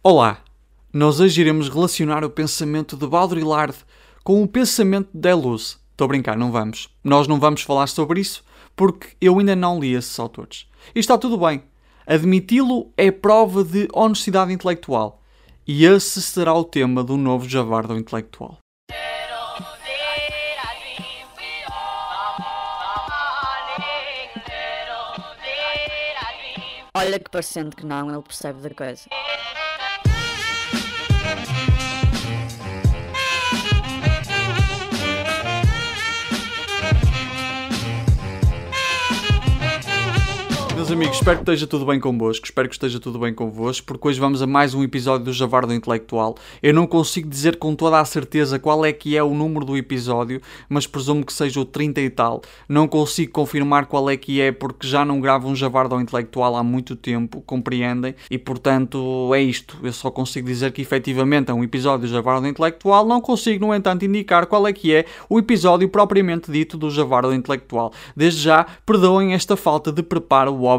Olá! Nós hoje iremos relacionar o pensamento de Baudrillard com o pensamento de Deleuze. Estou a brincar, não vamos. Nós não vamos falar sobre isso porque eu ainda não li esses autores. E está tudo bem. Admiti-lo é prova de honestidade intelectual. E esse será o tema do novo Javardo Intelectual. Olha que parecendo que não, ele percebe da coisa. Meus amigos, espero que esteja tudo bem convosco, porque hoje vamos a mais um episódio do Javardo Intelectual. Eu não consigo dizer com toda a certeza qual é que é o número do episódio, mas presumo que seja o 30 e tal. Não consigo confirmar qual é que é, porque já não gravo um Javardo Intelectual há muito tempo, compreendem? E portanto é isto, eu só consigo dizer que efetivamente é um episódio do Javardo Intelectual, não consigo no entanto indicar qual é que é o episódio propriamente dito do Javardo Intelectual. Desde já, perdoem esta falta de preparo óbvia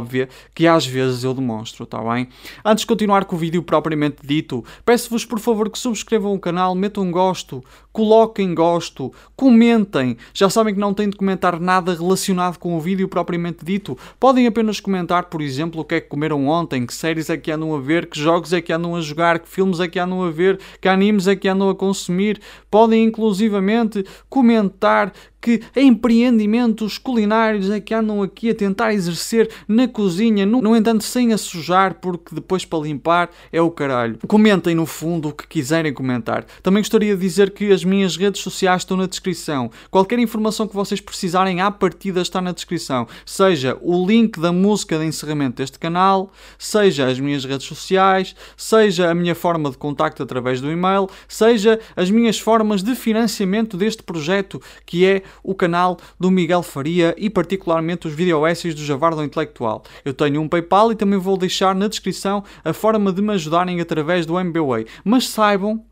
que às vezes eu demonstro, tá bem? Antes de continuar com o vídeo propriamente dito, peço-vos por favor que subscrevam o canal, metam um gosto, coloquem gosto, comentem. Já sabem que não têm de comentar nada relacionado com o vídeo propriamente dito. Podem apenas comentar, por exemplo, o que é que comeram ontem, que séries é que andam a ver, que jogos é que andam a jogar, que filmes é que andam a ver, que animes é que andam a consumir. Podem inclusivamente comentar que empreendimentos culinários é que andam aqui a tentar exercer na cozinha, no entanto sem a sujar, porque depois para limpar é o caralho. Comentem no fundo o que quiserem comentar. Também gostaria de dizer que as minhas redes sociais estão na descrição. Qualquer informação que vocês precisarem à partida está na descrição. Seja o link da música de encerramento deste canal, seja as minhas redes sociais, seja a minha forma de contacto através do e-mail, seja as minhas formas de financiamento deste projeto, que é o canal do Miguel Faria e particularmente os videoessays do Javardo Intelectual. Eu tenho um PayPal e também vou deixar na descrição a forma de me ajudarem através do MBWay. Mas saibam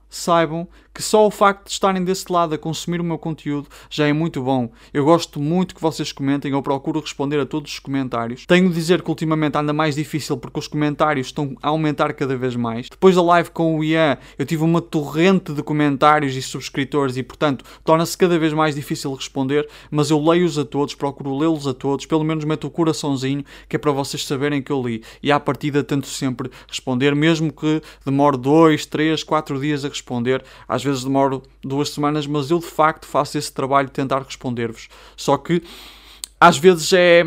que só o facto de estarem desse lado a consumir o meu conteúdo já é muito bom. Eu gosto muito que vocês comentem, eu procuro responder a todos os comentários. Tenho de dizer que ultimamente anda mais difícil porque os comentários estão a aumentar cada vez mais. Depois da live com o Ian, eu tive uma torrente de comentários e subscritores e, portanto, torna-se cada vez mais difícil responder, mas eu leio-os a todos, procuro lê-los a todos, pelo menos meto o coraçãozinho, que é para vocês saberem que eu li. E à partida tento sempre responder, mesmo que demore 2, 3, 4 dias a responder. Às vezes demoro 2 semanas, mas eu de facto faço esse trabalho de tentar responder-vos. Só que às vezes é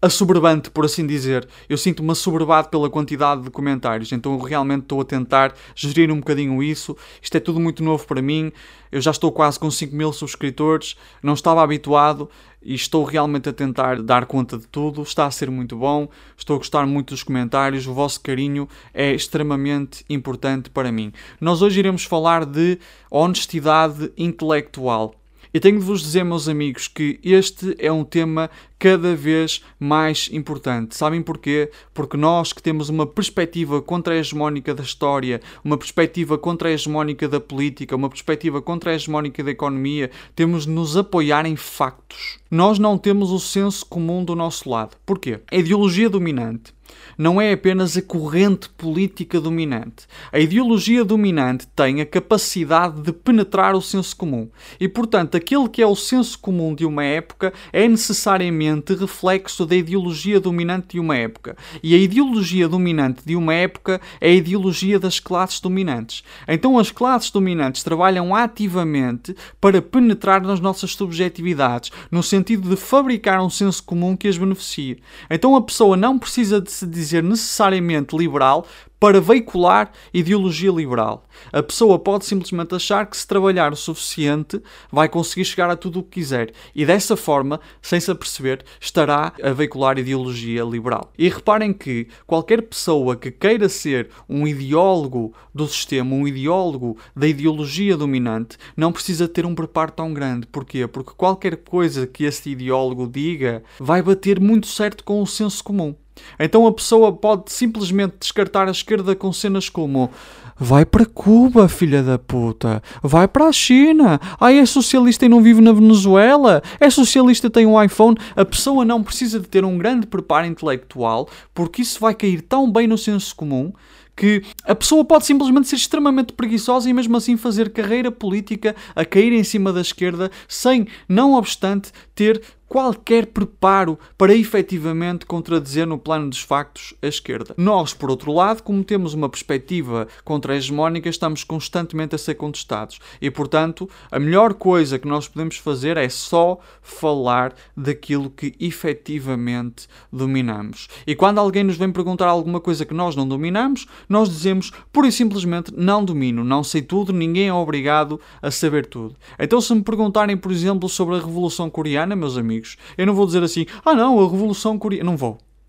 assoberbante, por assim dizer. Eu sinto-me assoberbado pela quantidade de comentários, então eu realmente estou a tentar gerir um bocadinho isso. Isto é tudo muito novo para mim, eu já estou quase com 5 mil subscritores, não estava habituado e estou realmente a tentar dar conta de tudo. Está a ser muito bom, estou a gostar muito dos comentários, o vosso carinho é extremamente importante para mim. Nós hoje iremos falar de honestidade intelectual. Eu tenho de vos dizer, meus amigos, que este é um tema cada vez mais importante. Sabem porquê? Porque nós que temos uma perspectiva contra-hegemónica da história, uma perspectiva contra-hegemónica da política, uma perspectiva contra-hegemónica da economia, temos de nos apoiar em factos. Nós não temos o senso comum do nosso lado. Porquê? A ideologia dominante não é apenas a corrente política dominante. A ideologia dominante tem a capacidade de penetrar o senso comum. E, portanto, aquele que é o senso comum de uma época é necessariamente reflexo da ideologia dominante de uma época. E a ideologia dominante de uma época é a ideologia das classes dominantes. Então as classes dominantes trabalham ativamente para penetrar nas nossas subjetividades, no sentido de fabricar um senso comum que as beneficie. Então a pessoa não precisa de se dizer necessariamente liberal para veicular ideologia liberal. A pessoa pode simplesmente achar que se trabalhar o suficiente vai conseguir chegar a tudo o que quiser e dessa forma, sem se aperceber, estará a veicular ideologia liberal. E reparem que qualquer pessoa que queira ser um ideólogo do sistema, um ideólogo da ideologia dominante, não precisa ter um preparo tão grande. Porquê? Porque qualquer coisa que este ideólogo diga vai bater muito certo com o senso comum. Então a pessoa pode simplesmente descartar a esquerda com cenas como: vai para Cuba, filha da puta, vai para a China, é socialista e não vive na Venezuela, é socialista e tem um iPhone. A pessoa não precisa de ter um grande preparo intelectual, porque isso vai cair tão bem no senso comum que a pessoa pode simplesmente ser extremamente preguiçosa e mesmo assim fazer carreira política, a cair em cima da esquerda, sem, não obstante, ter qualquer preparo para efetivamente contradizer no plano dos factos a esquerda. Nós, por outro lado, como temos uma perspectiva contra-hegemónica, estamos constantemente a ser contestados. E, portanto, a melhor coisa que nós podemos fazer é só falar daquilo que efetivamente dominamos. E quando alguém nos vem perguntar alguma coisa que nós não dominamos, nós dizemos, pura e simplesmente, não domino, não sei tudo, ninguém é obrigado a saber tudo. Então, se me perguntarem, por exemplo, sobre a Revolução Coreana, meus amigos, eu não vou dizer assim, ah não, a Revolução Coreana...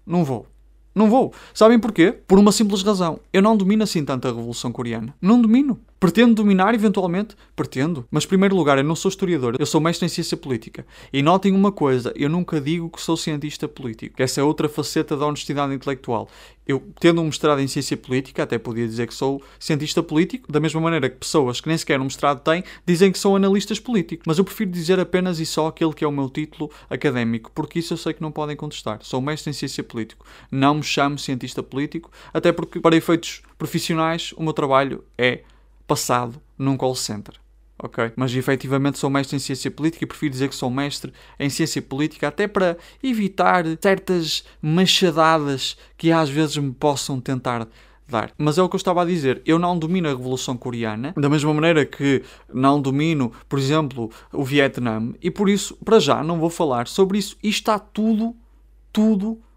Não vou. Sabem porquê? Por uma simples razão. Eu não domino assim tanto a Revolução Coreana. Não domino. Pretendo dominar eventualmente? Pretendo. Mas, em primeiro lugar, eu não sou historiador. Eu sou mestre em ciência política. E notem uma coisa, eu nunca digo que sou cientista político. Essa é outra faceta da honestidade intelectual. Eu, tendo um mestrado em ciência política, até podia dizer que sou cientista político, da mesma maneira que pessoas que nem sequer um mestrado têm, dizem que são analistas políticos. Mas eu prefiro dizer apenas e só aquele que é o meu título académico, porque isso eu sei que não podem contestar. Sou mestre em ciência política. Não me chamo cientista político, até porque, para efeitos profissionais, o meu trabalho é passado num call center. Okay? Mas efetivamente sou mestre em ciência política e prefiro dizer que sou mestre em ciência política até para evitar certas machadadas que às vezes me possam tentar dar. Mas é o que eu estava a dizer, eu não domino a Revolução Coreana, da mesma maneira que não domino, por exemplo, o Vietnã, e por isso, para já, não vou falar sobre isso. E está tudo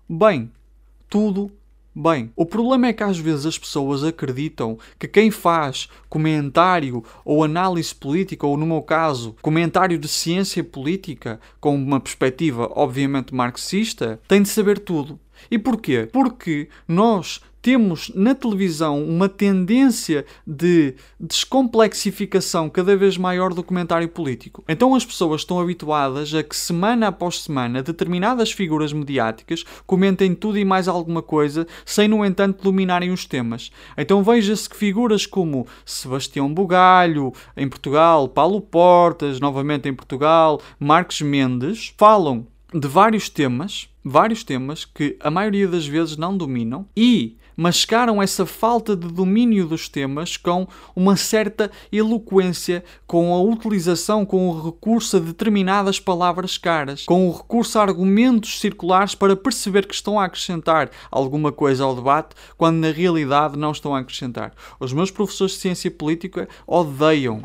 bem. Tudo bem. O problema é que às vezes as pessoas acreditam que quem faz comentário ou análise política, ou no meu caso, comentário de ciência política, com uma perspectiva obviamente marxista, tem de saber tudo. E porquê? Porque nós temos na televisão uma tendência de descomplexificação cada vez maior do comentário político. Então as pessoas estão habituadas a que semana após semana determinadas figuras mediáticas comentem tudo e mais alguma coisa, sem no entanto dominarem os temas. Então veja-se que figuras como Sebastião Bugalho, em Portugal, Paulo Portas, novamente em Portugal, Marcos Mendes, falam de vários temas que a maioria das vezes não dominam e mascaram essa falta de domínio dos temas com uma certa eloquência, com a utilização, com o recurso a determinadas palavras caras, com o recurso a argumentos circulares para perceber que estão a acrescentar alguma coisa ao debate, quando na realidade não estão a acrescentar. Os meus professores de ciência política odeiam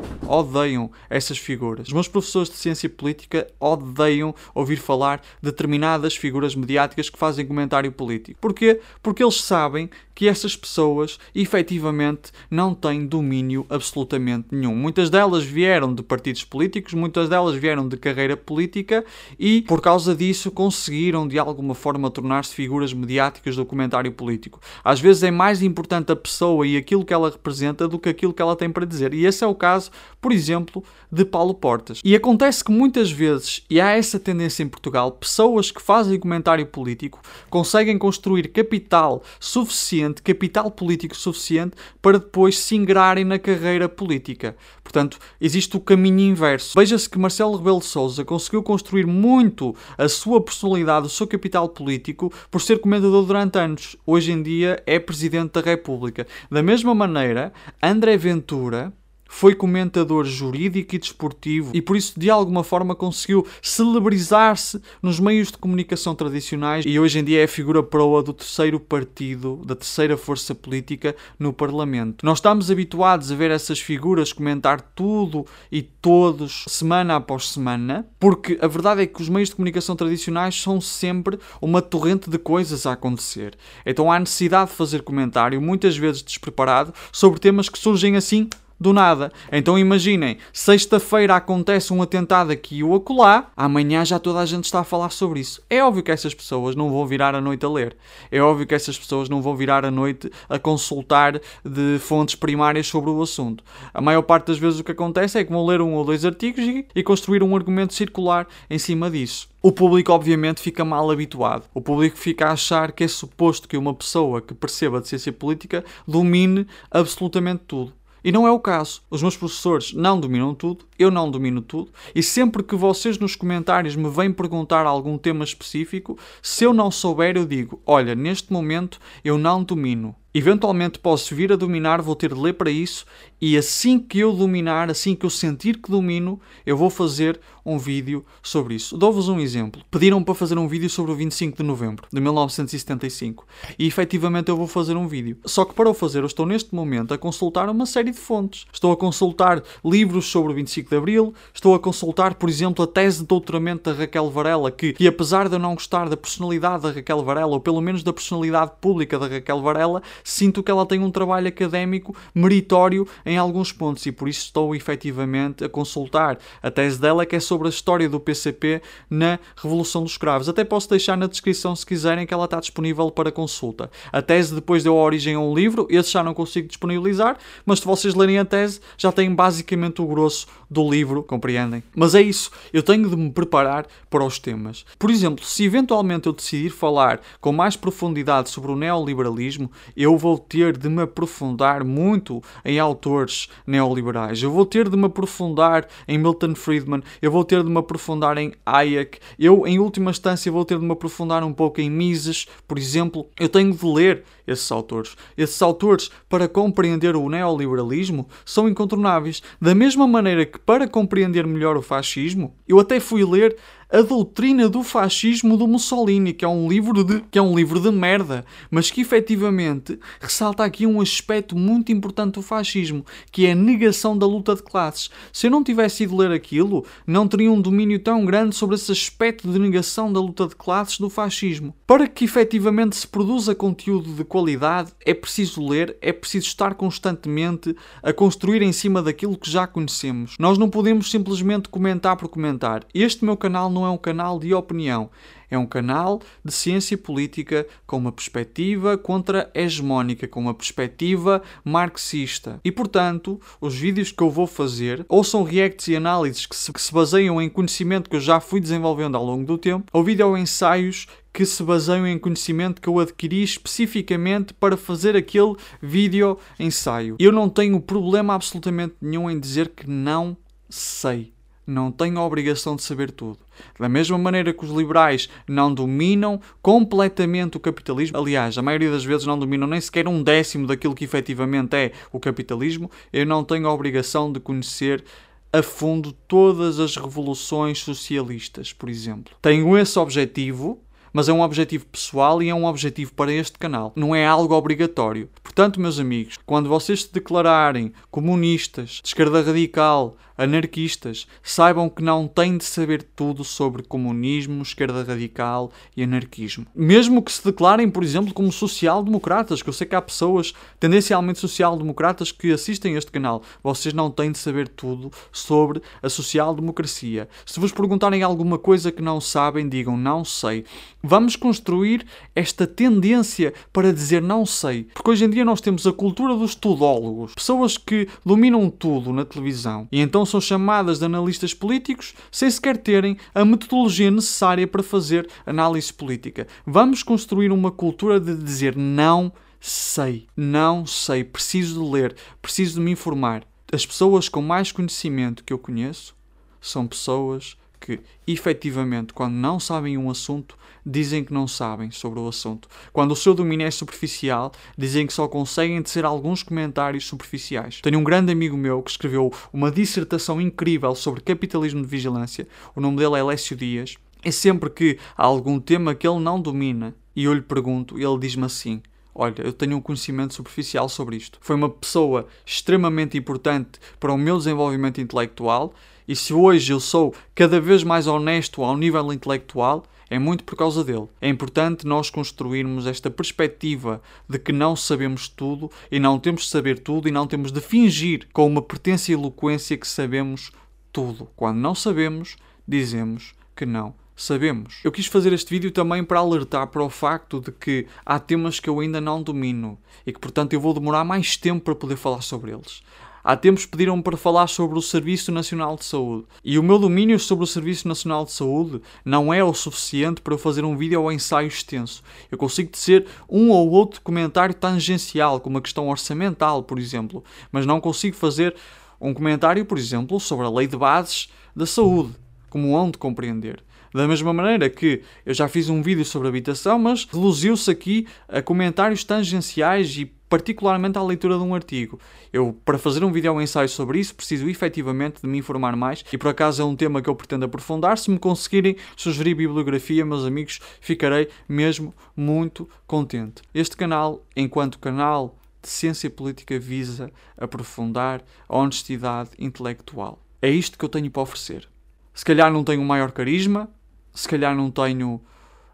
essas figuras. Os meus professores de ciência política odeiam ouvir falar determinadas figuras mediáticas que fazem comentário político. Porquê? Porque eles sabem que essas pessoas, efetivamente, não têm domínio absolutamente nenhum. Muitas delas vieram de partidos políticos, muitas delas vieram de carreira política e, por causa disso, conseguiram, de alguma forma, tornar-se figuras mediáticas do comentário político. Às vezes é mais importante a pessoa e aquilo que ela representa do que aquilo que ela tem para dizer. E esse é o caso, por exemplo, de Paulo Portas. E acontece que muitas vezes, e há essa tendência em Portugal, pessoas que fazem comentário político conseguem construir capital suficiente, capital político suficiente para depois se ingrarem na carreira política. Portanto, existe o caminho inverso. Veja-se que Marcelo Rebelo de Sousa conseguiu construir muito a sua personalidade, o seu capital político, por ser comendador durante anos. Hoje em dia é Presidente da República. Da mesma maneira, André Ventura foi comentador jurídico e desportivo e, por isso, de alguma forma, conseguiu celebrizar-se nos meios de comunicação tradicionais e hoje em dia é a figura proa do terceiro partido, da terceira força política no Parlamento. Nós estamos habituados a ver essas figuras comentar tudo e todos, semana após semana, porque a verdade é que os meios de comunicação tradicionais são sempre uma torrente de coisas a acontecer. Então há necessidade de fazer comentário, muitas vezes despreparado, sobre temas que surgem assim do nada. Então imaginem, sexta-feira acontece um atentado aqui ou acolá, amanhã já toda a gente está a falar sobre isso. É óbvio que essas pessoas não vão virar a noite a ler. É óbvio que essas pessoas não vão virar a noite a consultar de fontes primárias sobre o assunto. A maior parte das vezes o que acontece é que vão ler um ou dois artigos e construir um argumento circular em cima disso. O público, obviamente, fica mal habituado. O público fica a achar que é suposto que uma pessoa que perceba de ciência política domine absolutamente tudo. E não é o caso. Os meus professores não dominam tudo, eu não domino tudo, e sempre que vocês nos comentários me vêm perguntar algum tema específico, se eu não souber, eu digo, olha, neste momento eu não domino. eventualmente posso vir a dominar, vou ter de ler para isso, e assim que eu dominar, assim que eu sentir que domino, eu vou fazer um vídeo sobre isso. Dou-vos um exemplo. Pediram para fazer um vídeo sobre o 25 de novembro de 1975 e efetivamente eu vou fazer um vídeo. Só que para o fazer eu estou neste momento a consultar uma série de fontes. Estou a consultar livros sobre o 25 de Abril, estou a consultar, por exemplo, a tese de doutoramento da Raquel Varela, que apesar de eu não gostar da personalidade da Raquel Varela, ou pelo menos da personalidade pública da Raquel Varela, sinto que ela tem um trabalho académico meritório em alguns pontos e por isso estou efetivamente a consultar a tese dela, que é sobre a história do PCP na Revolução dos Cravos. Até posso deixar na descrição, se quiserem, que ela está disponível para consulta. A tese depois deu origem a um livro, esse já não consigo disponibilizar, mas se vocês lerem a tese já têm basicamente o grosso do livro, compreendem? Mas é isso, eu tenho de me preparar para os temas. Por exemplo, se eventualmente eu decidir falar com mais profundidade sobre o neoliberalismo, eu vou ter de me aprofundar muito em autores neoliberais, eu vou ter de me aprofundar em Milton Friedman, eu vou ter de me aprofundar em Hayek, eu em última instância vou ter de me aprofundar um pouco em Mises, por exemplo. Eu tenho de ler esses autores. Esses autores, para compreender o neoliberalismo, são incontornáveis. Da mesma maneira que para compreender melhor o fascismo, eu até fui ler A Doutrina do Fascismo do Mussolini, que é um livro de merda, mas que efetivamente ressalta aqui um aspecto muito importante do fascismo, que é a negação da luta de classes. Se eu não tivesse ido ler aquilo, não teria um domínio tão grande sobre esse aspecto de negação da luta de classes do fascismo. Para que efetivamente se produza conteúdo de qualidade, é preciso ler, é preciso estar constantemente a construir em cima daquilo que já conhecemos. Nós não podemos simplesmente comentar por comentar. Este meu canal não é um canal de opinião, é um canal de ciência política com uma perspectiva contra-hegemónica, com uma perspectiva marxista. E, portanto, os vídeos que eu vou fazer ou são reacts e análises que se baseiam em conhecimento que eu já fui desenvolvendo ao longo do tempo, ou vídeo-ensaios que se baseiam em conhecimento que eu adquiri especificamente para fazer aquele vídeo-ensaio. Eu não tenho problema absolutamente nenhum em dizer que não sei. Não tenho a obrigação de saber tudo. Da mesma maneira que os liberais não dominam completamente o capitalismo, aliás, a maioria das vezes não dominam nem sequer 1/10 daquilo que efetivamente é o capitalismo, eu não tenho a obrigação de conhecer a fundo todas as revoluções socialistas, por exemplo. Tenho esse objetivo, mas é um objetivo pessoal e é um objetivo para este canal. Não é algo obrigatório. Portanto, meus amigos, quando vocês se declararem comunistas, de esquerda radical, anarquistas, saibam que não têm de saber tudo sobre comunismo, esquerda radical e anarquismo. Mesmo que se declarem, por exemplo, como social-democratas, que eu sei que há pessoas tendencialmente social-democratas que assistem a este canal, vocês não têm de saber tudo sobre a social-democracia. Se vos perguntarem alguma coisa que não sabem, digam não sei. Vamos construir esta tendência para dizer não sei, porque hoje em dia nós temos a cultura dos tudólogos, pessoas que dominam tudo na televisão e então são chamadas de analistas políticos sem sequer terem a metodologia necessária para fazer análise política. Vamos construir uma cultura de dizer não sei, não sei, preciso de ler, preciso de me informar. As pessoas com mais conhecimento que eu conheço são pessoas que, efetivamente, quando não sabem um assunto, dizem que não sabem sobre o assunto. Quando o seu domínio é superficial, dizem que só conseguem tecer alguns comentários superficiais. Tenho um grande amigo meu que escreveu uma dissertação incrível sobre capitalismo de vigilância. O nome dele é Lécio Dias. E sempre que há algum tema que ele não domina, e eu lhe pergunto, ele diz-me assim: olha, eu tenho um conhecimento superficial sobre isto. Foi uma pessoa extremamente importante para o meu desenvolvimento intelectual, e se hoje eu sou cada vez mais honesto ao nível intelectual, é muito por causa dele. É importante nós construirmos esta perspectiva de que não sabemos tudo, e não temos de saber tudo, e não temos de fingir com uma pretensa eloquência que sabemos tudo. Quando não sabemos, dizemos que não sabemos. Eu quis fazer este vídeo também para alertar para o facto de que há temas que eu ainda não domino e que, portanto, eu vou demorar mais tempo para poder falar sobre eles. Há tempos pediram-me para falar sobre o Serviço Nacional de Saúde. E o meu domínio sobre o Serviço Nacional de Saúde não é o suficiente para eu fazer um vídeo ou ensaio extenso. Eu consigo tecer um ou outro comentário tangencial, como a questão orçamental, por exemplo. Mas não consigo fazer um comentário, por exemplo, sobre a Lei de Bases da Saúde, como hão de compreender. Da mesma maneira que eu já fiz um vídeo sobre habitação, mas reluziu-se aqui a comentários tangenciais e particularmente à leitura de um artigo. Eu, para fazer um vídeo ou um ensaio sobre isso, preciso efetivamente de me informar mais e por acaso é um tema que eu pretendo aprofundar. Se me conseguirem sugerir bibliografia, meus amigos, ficarei mesmo muito contente. Este canal, enquanto canal de ciência política, visa aprofundar a honestidade intelectual. É isto que eu tenho para oferecer. Se calhar não tenho o maior carisma, se calhar não tenho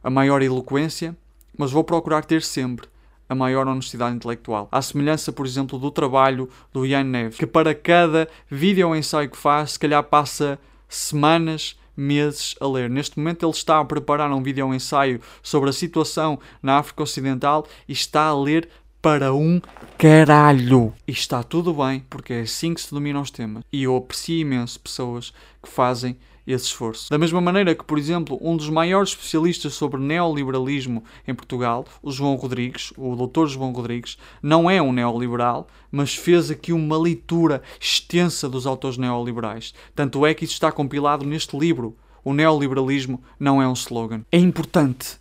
a maior eloquência, mas vou procurar ter sempre a maior honestidade intelectual. À semelhança, por exemplo, do trabalho do Ian Neves, que para cada vídeo ou ensaio que faz, se calhar passa semanas, meses a ler. Neste momento ele está a preparar um vídeo ou ensaio sobre a situação na África Ocidental e está a ler para um caralho. E está tudo bem, porque é assim que se dominam os temas. E eu aprecio imenso pessoas que fazem esse esforço. Da mesma maneira que, por exemplo, um dos maiores especialistas sobre neoliberalismo em Portugal, o João Rodrigues, o Dr. João Rodrigues, não é um neoliberal, mas fez aqui uma leitura extensa dos autores neoliberais. Tanto é que isso está compilado neste livro. O neoliberalismo não é um slogan. É importante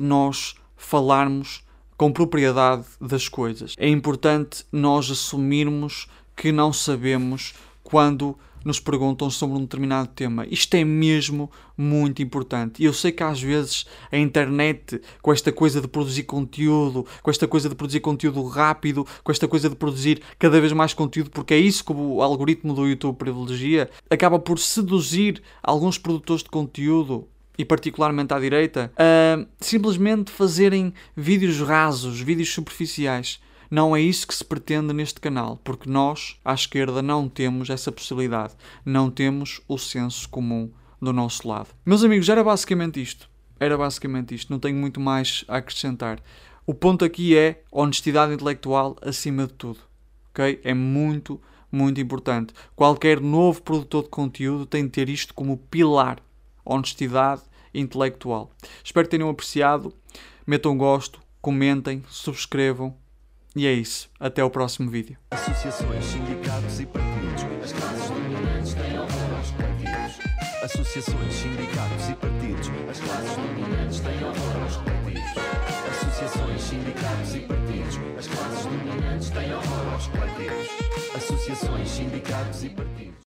nós falarmos com propriedade das coisas. É importante nós assumirmos que não sabemos quando nos perguntam sobre um determinado tema. Isto é mesmo muito importante. E eu sei que às vezes a internet, com esta coisa de produzir conteúdo, com esta coisa de produzir conteúdo rápido, com esta coisa de produzir cada vez mais conteúdo, porque é isso que o algoritmo do YouTube privilegia, acaba por seduzir alguns produtores de conteúdo, e particularmente à direita, a simplesmente fazerem vídeos rasos, vídeos superficiais. Não é isso que se pretende neste canal, porque nós, à esquerda, não temos essa possibilidade. Não temos o senso comum do nosso lado. Meus amigos, era basicamente isto. Não tenho muito mais a acrescentar. O ponto aqui é honestidade intelectual acima de tudo. Okay? É muito importante. Qualquer novo produtor de conteúdo tem de ter isto como pilar. Honestidade intelectual. Espero que tenham apreciado. Metam gosto, comentem, subscrevam. E é isso. Até o próximo vídeo. Associações, sindicatos e partidos. As classes dominantes têm horror aos partidos. Associações, sindicatos e partidos. As classes dominantes têm horror aos partidos. Associações, sindicatos e partidos. As classes dominantes têm horror aos partidos. Associações, sindicatos e partidos.